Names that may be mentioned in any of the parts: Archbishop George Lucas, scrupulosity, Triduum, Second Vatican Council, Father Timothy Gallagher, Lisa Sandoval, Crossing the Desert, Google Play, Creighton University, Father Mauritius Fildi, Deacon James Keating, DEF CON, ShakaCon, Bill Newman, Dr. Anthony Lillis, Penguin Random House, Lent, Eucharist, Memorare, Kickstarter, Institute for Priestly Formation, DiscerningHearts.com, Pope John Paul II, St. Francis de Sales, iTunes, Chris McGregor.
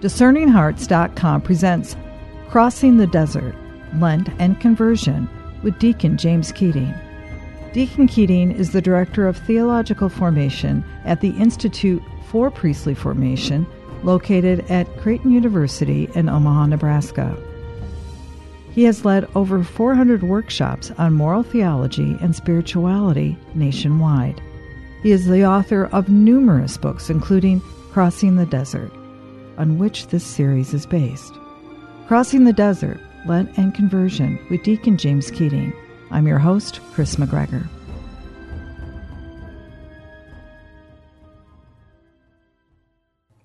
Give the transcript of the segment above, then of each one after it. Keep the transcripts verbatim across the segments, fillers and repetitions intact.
discerning hearts dot com presents Crossing the Desert, Lent and Conversion with Deacon James Keating. Deacon Keating is the Director of Theological Formation at the Institute for Priestly Formation, located at Creighton University in Omaha, Nebraska. He has led over four hundred workshops on moral theology and spirituality nationwide. He is the author of numerous books, including Crossing the Desert, on which this series is based. Crossing the Desert, Lent and Conversion with Deacon James Keating. I'm your host, Chris McGregor.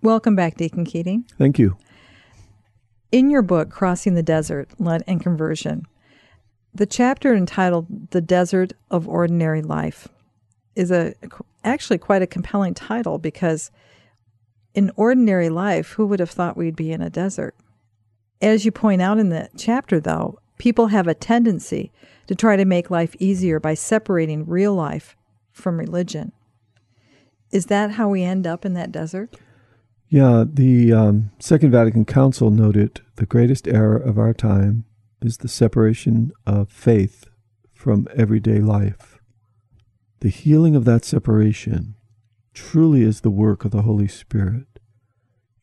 Welcome back, Deacon Keating. Thank you. In your book, Crossing the Desert, Lent and Conversion, the chapter entitled The Desert of Ordinary Life is a actually quite a compelling title, because in ordinary life, who would have thought we'd be in a desert? As you point out in the chapter, though, people have a tendency to try to make life easier by separating real life from religion. Is that how we end up in that desert? Yeah, the um, Second Vatican Council noted the greatest error of our time is the separation of faith from everyday life. The healing of that separation truly is the work of the Holy Spirit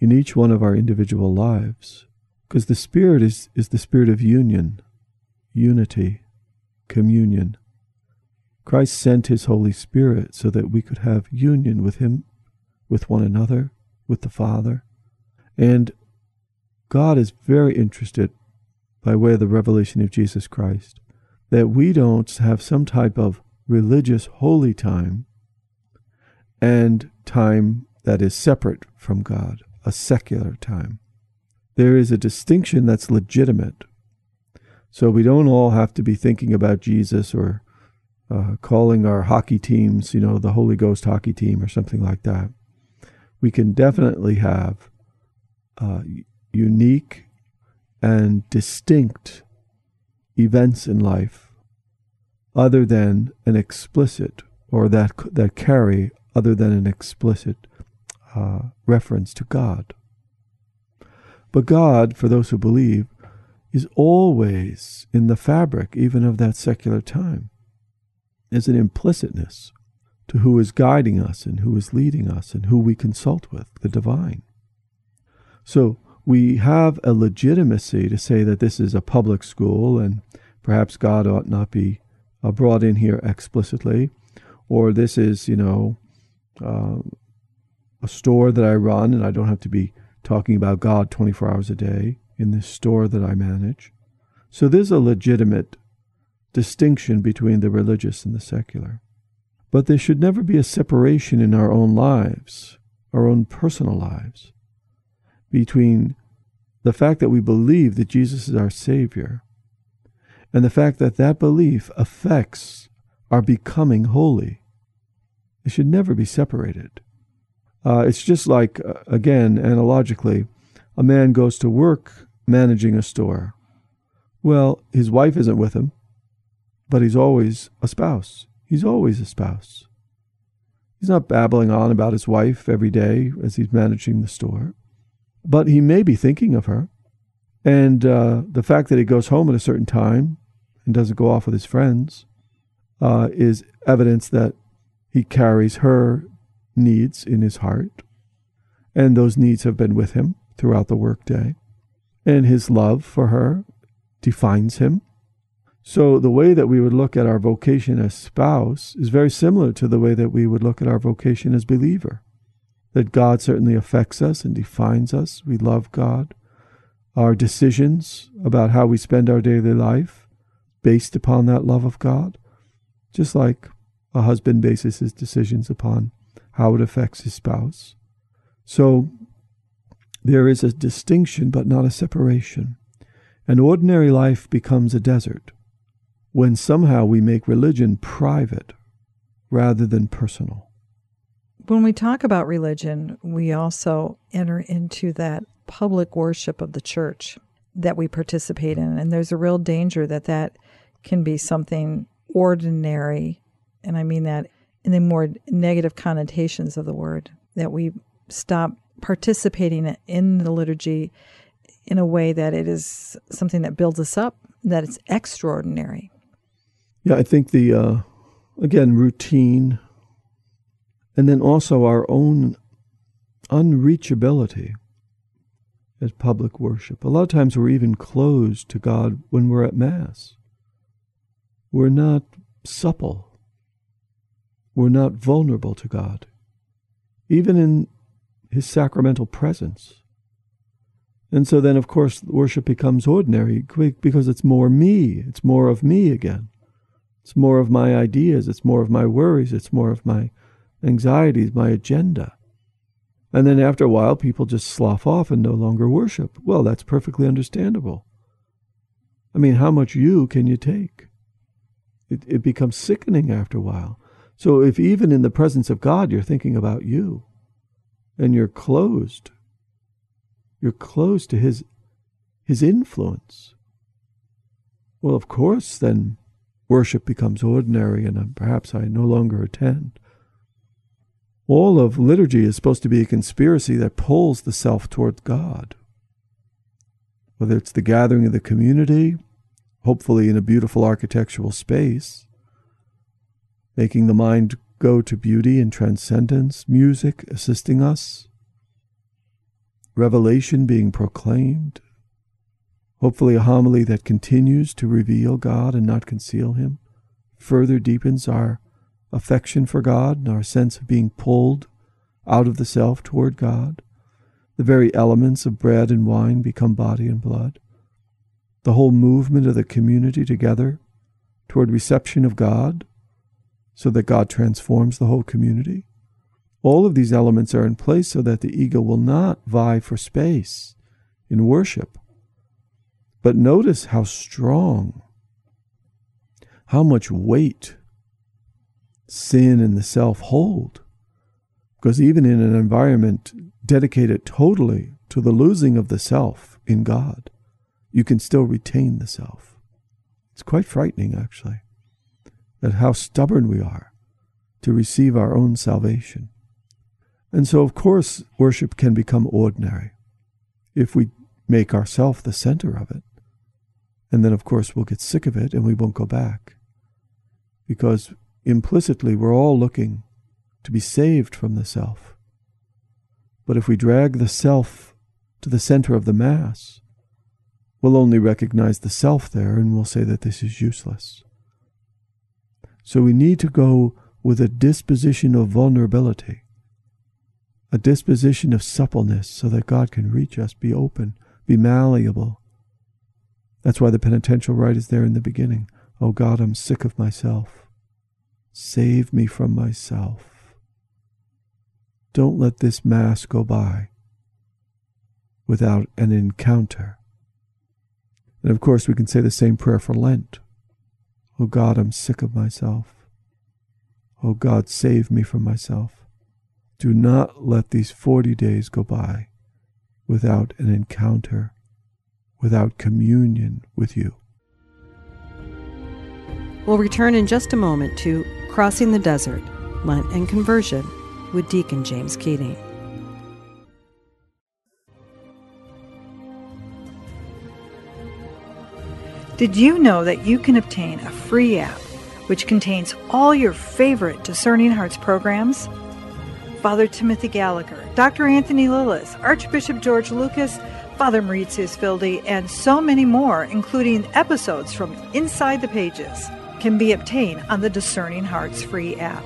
in each one of our individual lives, because the Spirit is, is the Spirit of union, unity, communion. Christ sent His Holy Spirit so that we could have union with Him, with one another, with the Father. And God is very interested, by way of the revelation of Jesus Christ, that we don't have some type of religious holy time, and time that is separate from God, a secular time. There is a distinction that's legitimate. So we don't all have to be thinking about Jesus or uh, calling our hockey teams, you know, the Holy Ghost hockey team or something like that. We can definitely have uh, unique and distinct events in life, other than an explicit, or that that carry other than an explicit uh, reference to God. But God, for those who believe, is always in the fabric, even of that secular time. There's an implicitness to who is guiding us and who is leading us and who we consult with, the divine. So we have a legitimacy to say that this is a public school and perhaps God ought not be Uh, brought in here explicitly, or this is, you know, uh, a store that I run and I don't have to be talking about God twenty-four hours a day in this store that I manage. So there's a legitimate distinction between the religious and the secular. But there should never be a separation in our own lives, our own personal lives, between the fact that we believe that Jesus is our Savior and the fact that that belief affects our becoming holy. It should never be separated. Uh, it's just like, uh, again, analogically, a man goes to work managing a store. Well, his wife isn't with him, but he's always a spouse. He's always a spouse. He's not babbling on about his wife every day as he's managing the store, but he may be thinking of her. And uh, the fact that he goes home at a certain time and doesn't go off with his friends uh, is evidence that he carries her needs in his heart. And those needs have been with him throughout the workday. And his love for her defines him. So the way that we would look at our vocation as spouse is very similar to the way that we would look at our vocation as believer. That God certainly affects us and defines us. We love God. Our decisions about how we spend our daily life based upon that love of God, just like a husband bases his decisions upon how it affects his spouse. So there is a distinction but not a separation. An ordinary life becomes a desert when somehow we make religion private rather than personal. When we talk about religion, we also enter into that public worship of the church that we participate in. And there's a real danger that that can be something ordinary, and I mean that in the more negative connotations of the word, that we stop participating in the liturgy in a way that it is something that builds us up, that it's extraordinary. Yeah, I think the, uh, again, routine, and then also our own unreachability as public worship. A lot of times we're even closed to God when we're at Mass. We're not supple. We're not vulnerable to God, even in His sacramental presence. And so then, of course, worship becomes ordinary because it's more me. It's more of me again. It's more of my ideas. It's more of my worries. It's more of my anxieties, my agenda. And then after a while, people just slough off and no longer worship. Well, that's perfectly understandable. I mean, how much you can you take? It, it becomes sickening after a while. So if even in the presence of God, you're thinking about you and you're closed, you're closed to his, his influence, well, of course, then worship becomes ordinary and perhaps I no longer attend. All of liturgy is supposed to be a conspiracy that pulls the self toward God. Whether it's the gathering of the community, hopefully in a beautiful architectural space, making the mind go to beauty and transcendence, music assisting us, revelation being proclaimed, hopefully a homily that continues to reveal God and not conceal Him, further deepens our affection for God and our sense of being pulled out of the self toward God. The very elements of bread and wine become body and blood. The whole movement of the community together toward reception of God so that God transforms the whole community. All of these elements are in place so that the ego will not vie for space in worship. But notice how strong, how much weight sin and the self hold. Because even in an environment dedicated totally to the losing of the self in God, you can still retain the self. It's quite frightening, actually, that how stubborn we are to receive our own salvation. And so, of course, worship can become ordinary if we make ourselves the center of it. And then, of course, we'll get sick of it and we won't go back. Because implicitly, we're all looking to be saved from the self. But if we drag the self to the center of the Mass, we'll only recognize the self there and we'll say that this is useless. So we need to go with a disposition of vulnerability, a disposition of suppleness so that God can reach us, be open, be malleable. That's why the penitential rite is there in the beginning. Oh God, I'm sick of myself. Save me from myself. Don't let this Mass go by without an encounter. And of course, we can say the same prayer for Lent. Oh God, I'm sick of myself. Oh God, save me from myself. Do not let these forty days go by without an encounter, without communion with you. We'll return in just a moment to Crossing the Desert, Lent and Conversion with Deacon James Keating. Did you know that you can obtain a free app which contains all your favorite Discerning Hearts programs? Father Timothy Gallagher, Doctor Anthony Lillis, Archbishop George Lucas, Father Mauritius Fildi, and so many more, including episodes from Inside the Pages, can be obtained on the Discerning Hearts free app.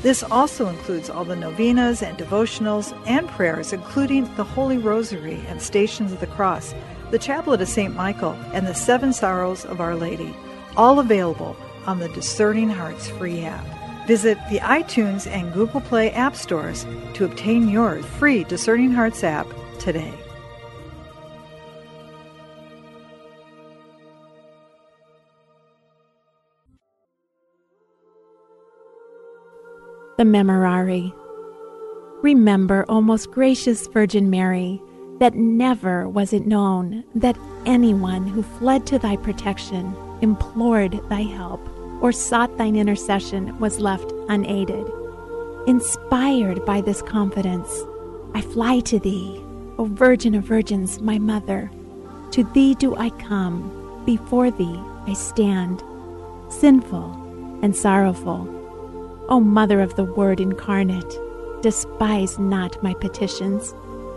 This also includes all the novenas and devotionals and prayers, including the Holy Rosary and Stations of the Cross, the Chaplet of Saint Michael, and the Seven Sorrows of Our Lady, all available on the Discerning Hearts free app. Visit the iTunes and Google Play app stores to obtain your free Discerning Hearts app today. The Memorare. Remember, O most gracious Virgin Mary, that never was it known that anyone who fled to thy protection, implored thy help, or sought thine intercession was left unaided. Inspired by this confidence, I fly to thee, O Virgin of Virgins, my Mother. To thee do I come, before thee I stand, sinful and sorrowful. O Mother of the Word incarnate, despise not my petitions,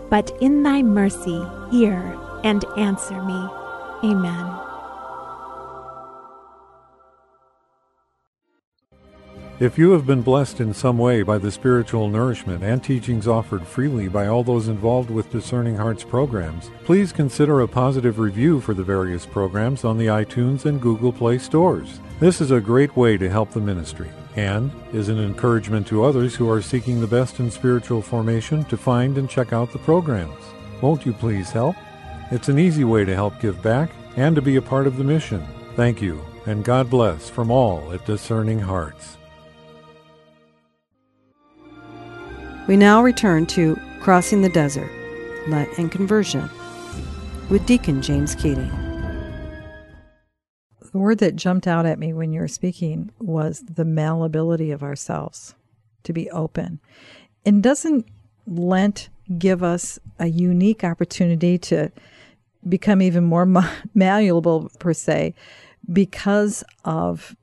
but in thy mercy hear and answer me. Amen. If you have been blessed in some way by the spiritual nourishment and teachings offered freely by all those involved with Discerning Hearts programs, please consider a positive review for the various programs on the iTunes and Google Play stores. This is a great way to help the ministry and is an encouragement to others who are seeking the best in spiritual formation to find and check out the programs. Won't you please help? It's an easy way to help give back and to be a part of the mission. Thank you, and God bless from all at Discerning Hearts. We now return to Crossing the Desert, Lent and Conversion, with Deacon James Keating. The word that jumped out at me when you were speaking was the malleability of ourselves, to be open. And doesn't Lent give us a unique opportunity to become even more ma- malleable, per se, because of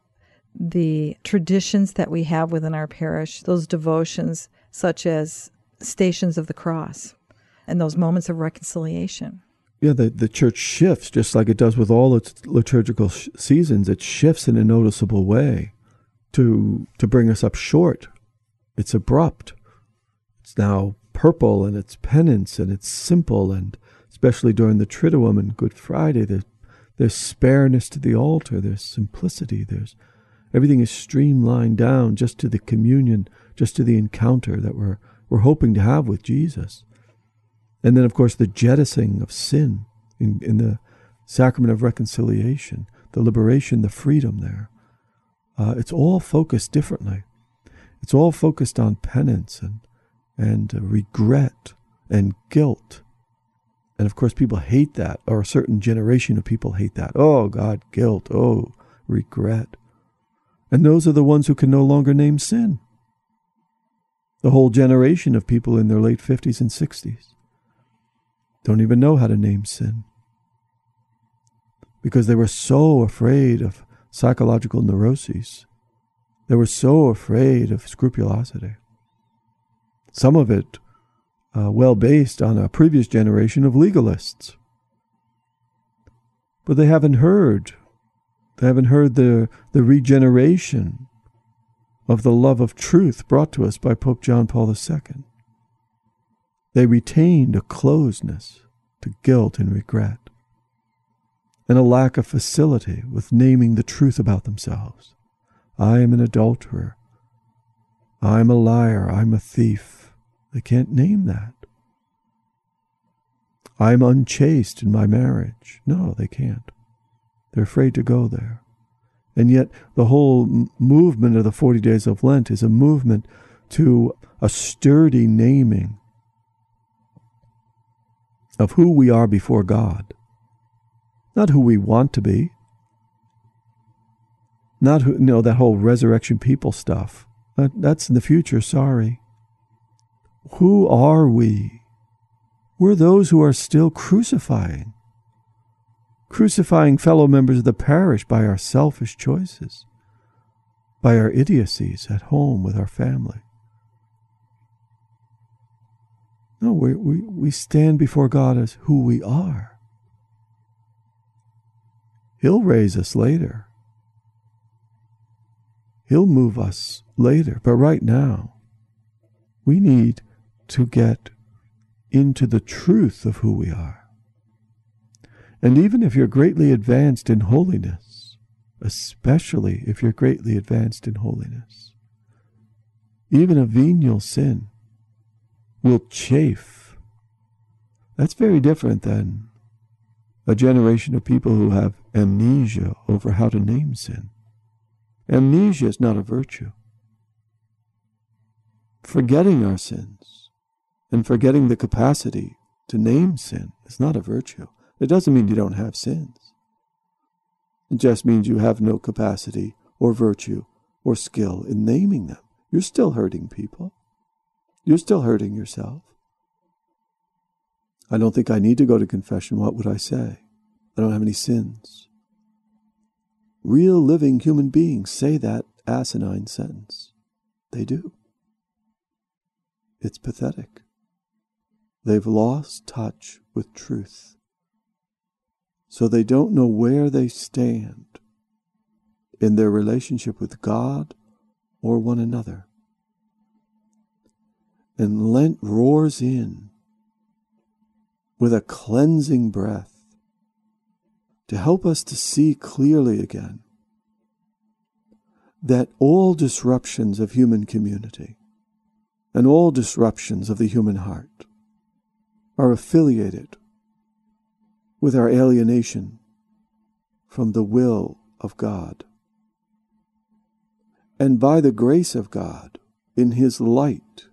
the traditions that we have within our parish, those devotions such as Stations of the Cross and those moments of reconciliation. Yeah, the, the church shifts, just like it does with all its liturgical sh- seasons. It shifts in a noticeable way to to bring us up short. It's abrupt. It's now purple, and it's penance, and it's simple, and especially during the Triduum and Good Friday, there's, there's spareness to the altar, there's simplicity, there's everything is streamlined down just to the communion, just to the encounter that we're, we're hoping to have with Jesus. And then, of course, the jettisoning of sin in, in the sacrament of reconciliation, the liberation, the freedom there. Uh, it's all focused differently. It's all focused on penance and, and uh, regret and guilt. And, of course, people hate that, or a certain generation of people hate that. Oh, God, guilt. Oh, regret. And those are the ones who can no longer name sin. The whole generation of people in their late fifties and sixties don't even know how to name sin because they were so afraid of psychological neuroses. They were so afraid of scrupulosity. Some of it uh, well based on a previous generation of legalists. But they haven't heard. They haven't heard the, the regeneration of the love of truth brought to us by Pope John Paul the Second. They retained a closeness to guilt and regret, and a lack of facility with naming the truth about themselves. I am an adulterer. I'm a liar. I'm a thief. They can't name that. I'm unchaste in my marriage. No, they can't. They're afraid to go there. And yet the whole m- movement of the forty Days of Lent is a movement to a sturdy naming of who we are before God. Not who we want to be. Not who, you know, that whole resurrection people stuff. That, that's in the future, sorry. Who are we? We're those who are still crucifying. Crucifying fellow members of the parish by our selfish choices, by our idiocies at home with our family. No, we, we, we stand before God as who we are. He'll raise us later. He'll move us later. But right now, we need to get into the truth of who we are. And even if you're greatly advanced in holiness, especially if you're greatly advanced in holiness, even a venial sin will chafe. That's very different than a generation of people who have amnesia over how to name sin. Amnesia is not a virtue. Forgetting our sins and forgetting the capacity to name sin is not a virtue. It doesn't mean you don't have sins. It just means you have no capacity or virtue or skill in naming them. You're still hurting people. You're still hurting yourself. I don't think I need to go to confession. What would I say? I don't have any sins. Real living human beings say that asinine sentence. They do. It's pathetic. They've lost touch with truth. So they don't know where they stand in their relationship with God or one another. And Lent roars in with a cleansing breath to help us to see clearly again that all disruptions of human community and all disruptions of the human heart are affiliated with our alienation from the will of God. And by the grace of God, in His light,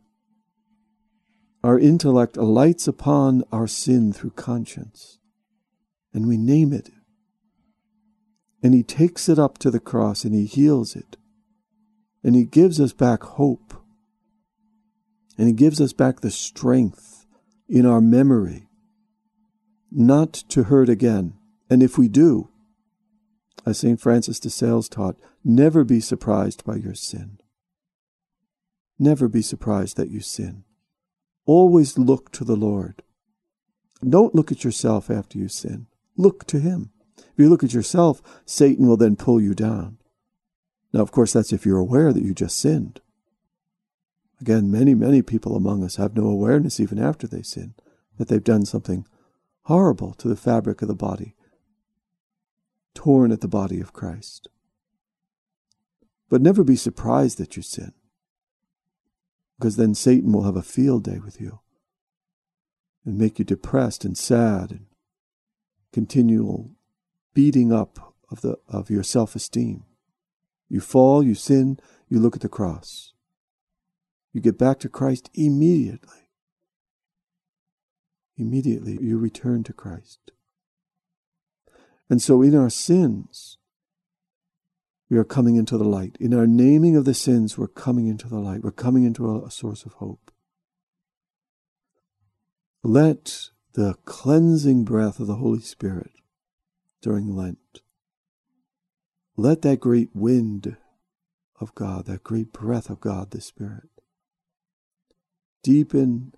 our intellect alights upon our sin through conscience, and we name it. And He takes it up to the cross, and He heals it. And He gives us back hope. And He gives us back the strength in our memory not to hurt again. And if we do, as Saint Francis de Sales taught, never be surprised by your sin. Never be surprised that you sin. Always look to the Lord. Don't look at yourself after you sin. Look to Him. If you look at yourself, Satan will then pull you down. Now, of course, that's if you're aware that you just sinned. Again, many, many people among us have no awareness, even after they sin, that they've done something horrible to the fabric of the body, torn at the body of Christ. But never be surprised that you sin, because then Satan will have a field day with you and make you depressed and sad and continual beating up of the of your self-esteem. You fall, you sin, you look at the cross. You get back to Christ immediately. Immediately you return to Christ. And so in our sins, we are coming into the light. In our naming of the sins, we're coming into the light. We're coming into a, a source of hope. Let the cleansing breath of the Holy Spirit during Lent, let that great wind of God, that great breath of God, the Spirit, deepen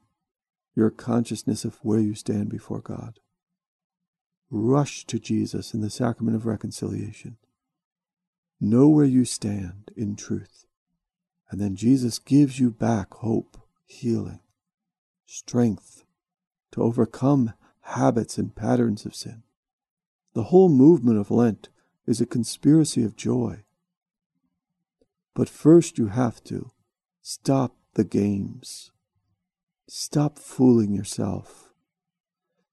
your consciousness of where you stand before God. Rush to Jesus in the sacrament of reconciliation. Know where you stand in truth. And then Jesus gives you back hope, healing, strength to overcome habits and patterns of sin. The whole movement of Lent is a conspiracy of joy. But first you have to stop the games. Stop fooling yourself.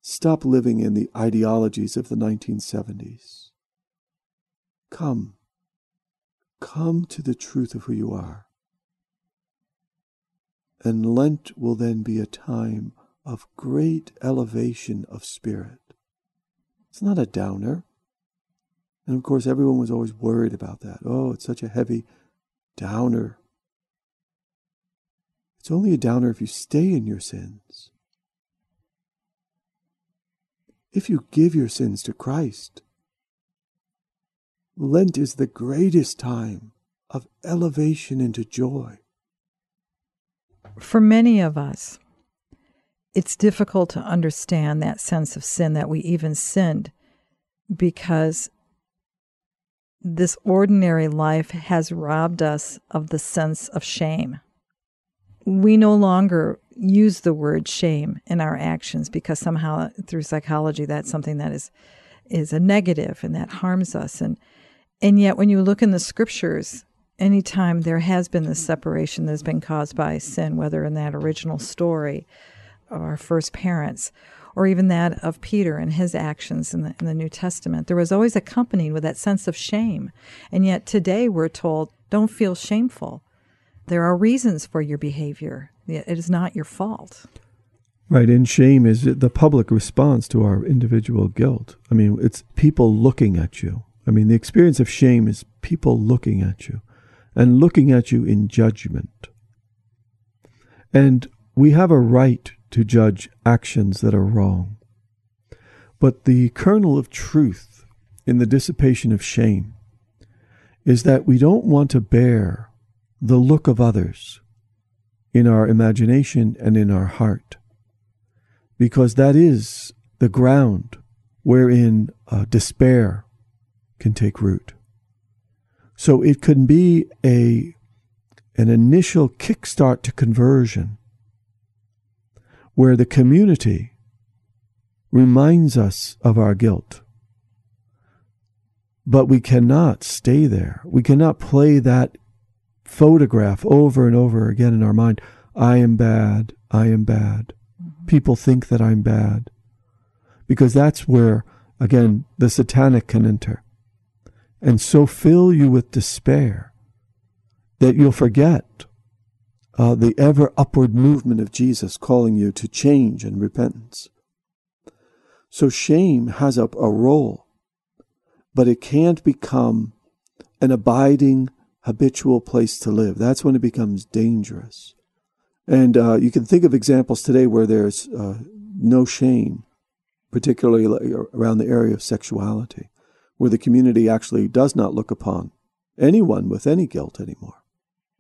Stop living in the ideologies of the nineteen seventies. Come. Come to the truth of who you are. And Lent will then be a time of great elevation of spirit. It's not a downer. And of course, everyone was always worried about that. Oh, it's such a heavy downer. It's only a downer if you stay in your sins. If you give your sins to Christ, Lent is the greatest time of elevation into joy. For many of us, it's difficult to understand that sense of sin, that we even sinned, because this ordinary life has robbed us of the sense of shame. We no longer use the word shame in our actions because somehow through psychology that's something that is is a negative and that harms us. And and yet when you look in the scriptures, anytime there has been this separation that has been caused by sin, whether in that original story of our first parents, or even that of Peter and his actions in the, in the New Testament, there was always accompanied with that sense of shame. And yet today we're told, don't feel shameful. There are reasons for your behavior. It is not your fault. Right, and shame is the public response to our individual guilt. I mean, it's people looking at you. I mean, the experience of shame is people looking at you and looking at you in judgment. And we have a right to judge actions that are wrong. But the kernel of truth in the dissipation of shame is that we don't want to bear the look of others in our imagination and in our heart, because that is the ground wherein uh, despair can take root. So it can be a an initial kickstart to conversion, where the community reminds us of our guilt. But we cannot stay there. We cannot play that photograph over and over again in our mind. I am bad. I am bad. People think that I'm bad. Because that's where, again, the satanic can enter and so fill you with despair that you'll forget uh, the ever upward movement of Jesus calling you to change and repentance. So shame has a, a role, but it can't become an abiding, habitual place to live. That's when it becomes dangerous. And uh, you can think of examples today where there's uh, no shame, particularly around the area of sexuality, where the community actually does not look upon anyone with any guilt anymore.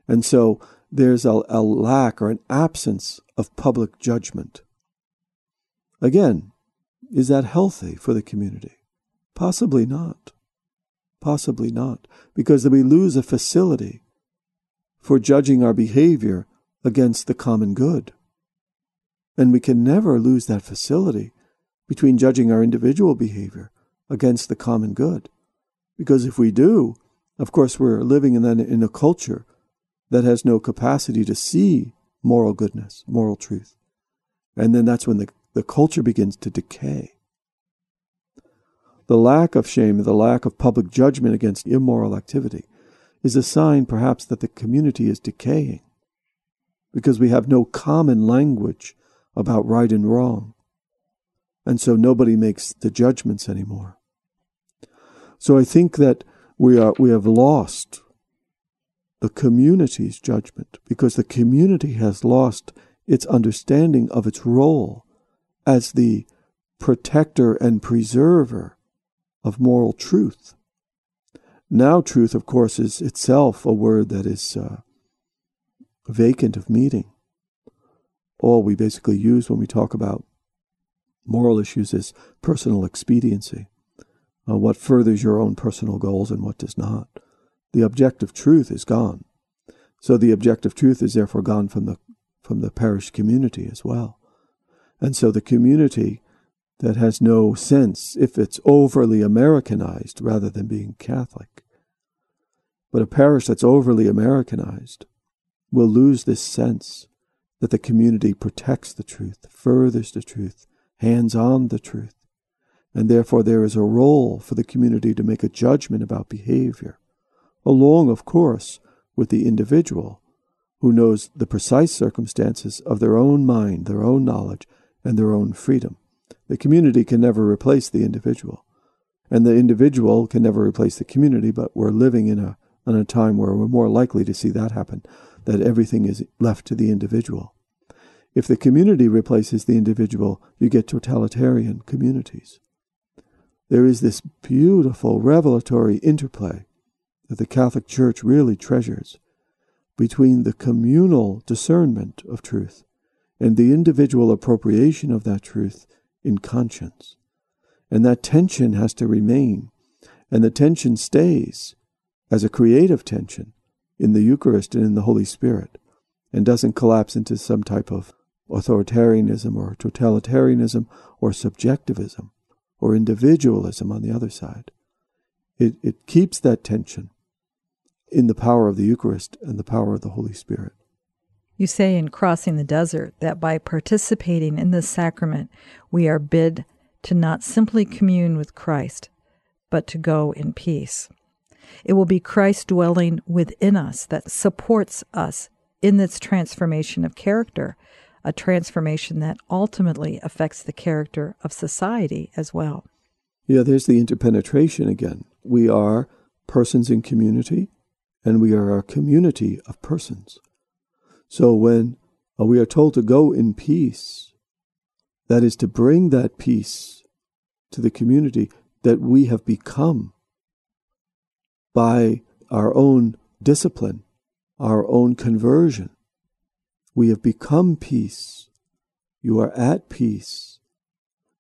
And so there's a, a lack or an absence of public judgment. Again, is that healthy for the community? Possibly not. Possibly not. Because we lose a facility for judging our behavior against the common good. And we can never lose that facility between judging our individual behavior against the common good. Because if we do, of course, we're living in a, in a culture that has no capacity to see moral goodness, moral truth. And then that's when the The culture begins to decay. The lack of shame, the lack of public judgment against immoral activity is a sign perhaps that the community is decaying, because we have no common language about right and wrong. And so nobody makes the judgments anymore. So I think that we are we have lost the community's judgment, because the community has lost its understanding of its role as the protector and preserver of moral truth. Now truth, of course, is itself a word that is uh, vacant of meaning. All we basically use when we talk about moral issues is personal expediency, uh, what furthers your own personal goals and what does not. The objective truth is gone. So the objective truth is therefore gone from the from the parish community as well. And so the community that has no sense, if it's overly Americanized rather than being Catholic, but a parish that's overly Americanized will lose this sense that the community protects the truth, furthers the truth, hands on the truth. And therefore there is a role for the community to make a judgment about behavior, along, of course, with the individual who knows the precise circumstances of their own mind, their own knowledge, and their own freedom. The community can never replace the individual, and the individual can never replace the community, but we're living in a, in a time where we're more likely to see that happen, that everything is left to the individual. If the community replaces the individual, you get totalitarian communities. There is this beautiful revelatory interplay that the Catholic Church really treasures between the communal discernment of truth and the individual appropriation of that truth in conscience. And that tension has to remain. And the tension stays as a creative tension in the Eucharist and in the Holy Spirit, and doesn't collapse into some type of authoritarianism or totalitarianism or subjectivism or individualism on the other side. It, it keeps that tension in the power of the Eucharist and the power of the Holy Spirit. You say in Crossing the Desert that by participating in this sacrament, we are bid to not simply commune with Christ, but to go in peace. It will be Christ dwelling within us that supports us in this transformation of character, a transformation that ultimately affects the character of society as well. Yeah, there's the interpenetration again. We are persons in community, and we are a community of persons. So when we are told to go in peace, That is to bring that peace to the community that we have become by our own discipline, our own conversion. We have become peace. You are at peace.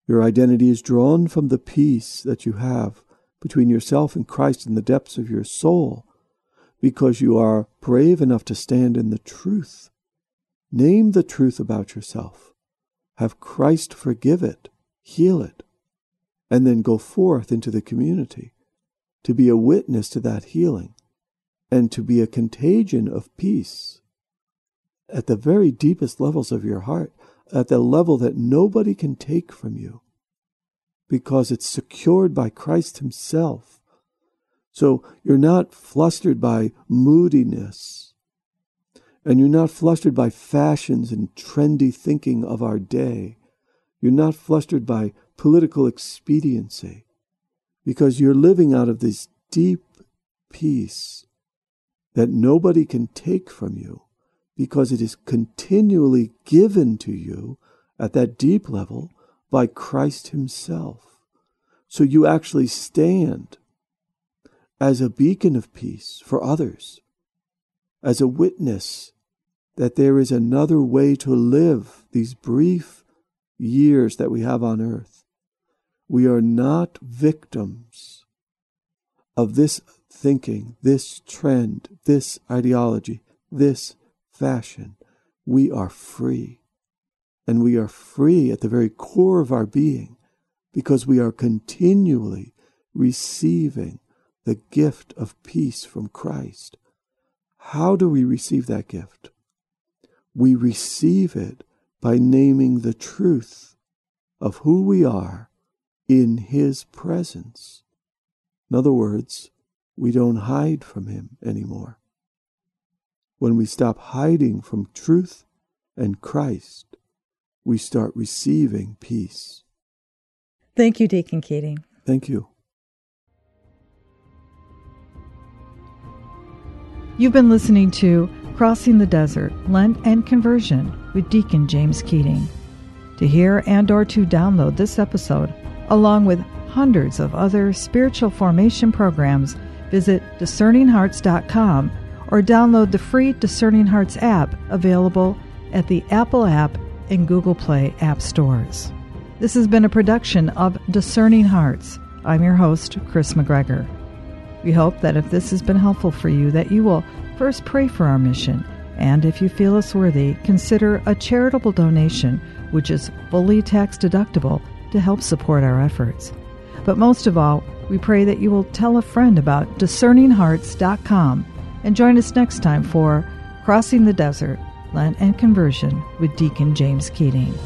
Your identity is drawn from the peace that you have between yourself and Christ in the depths of your soul, because you are brave enough to stand in the truth. Name the truth about yourself. Have Christ forgive it, heal it, and then go forth into the community to be a witness to that healing and to be a contagion of peace at the very deepest levels of your heart, at the level that nobody can take from you, because it's secured by Christ himself. So you're not flustered by moodiness, and you're not flustered by fashions and trendy thinking of our day. You're not flustered by political expediency, because you're living out of this deep peace that nobody can take from you, because it is continually given to you at that deep level by Christ himself. So you actually stand as a beacon of peace for others, as a witness that there is another way to live these brief years that we have on earth. We are not victims of this thinking, this trend, this ideology, this fashion. We are free. And we are free at the very core of our being because we are continually receiving the gift of peace from Christ. How do we receive that gift? We receive it by naming the truth of who we are in his presence. In other words, we don't hide from him anymore. When we stop hiding from truth and Christ, we start receiving peace. Thank you, Deacon Keating. Thank you. You've been listening to Crossing the Desert, Lent and Conversion with Deacon James Keating. To hear and or to download this episode, along with hundreds of other spiritual formation programs, visit discerning hearts dot com or download the free Discerning Hearts app available at the Apple App and Google Play app stores. This has been a production of Discerning Hearts. I'm your host, Chris McGregor. We hope that if this has been helpful for you, that you will first pray for our mission, and if you feel us worthy, consider a charitable donation, which is fully tax deductible, to help support our efforts. But most of all, we pray that you will tell a friend about discerning hearts dot com and join us next time for Crossing the Desert, Lent and Conversion with Deacon James Keating.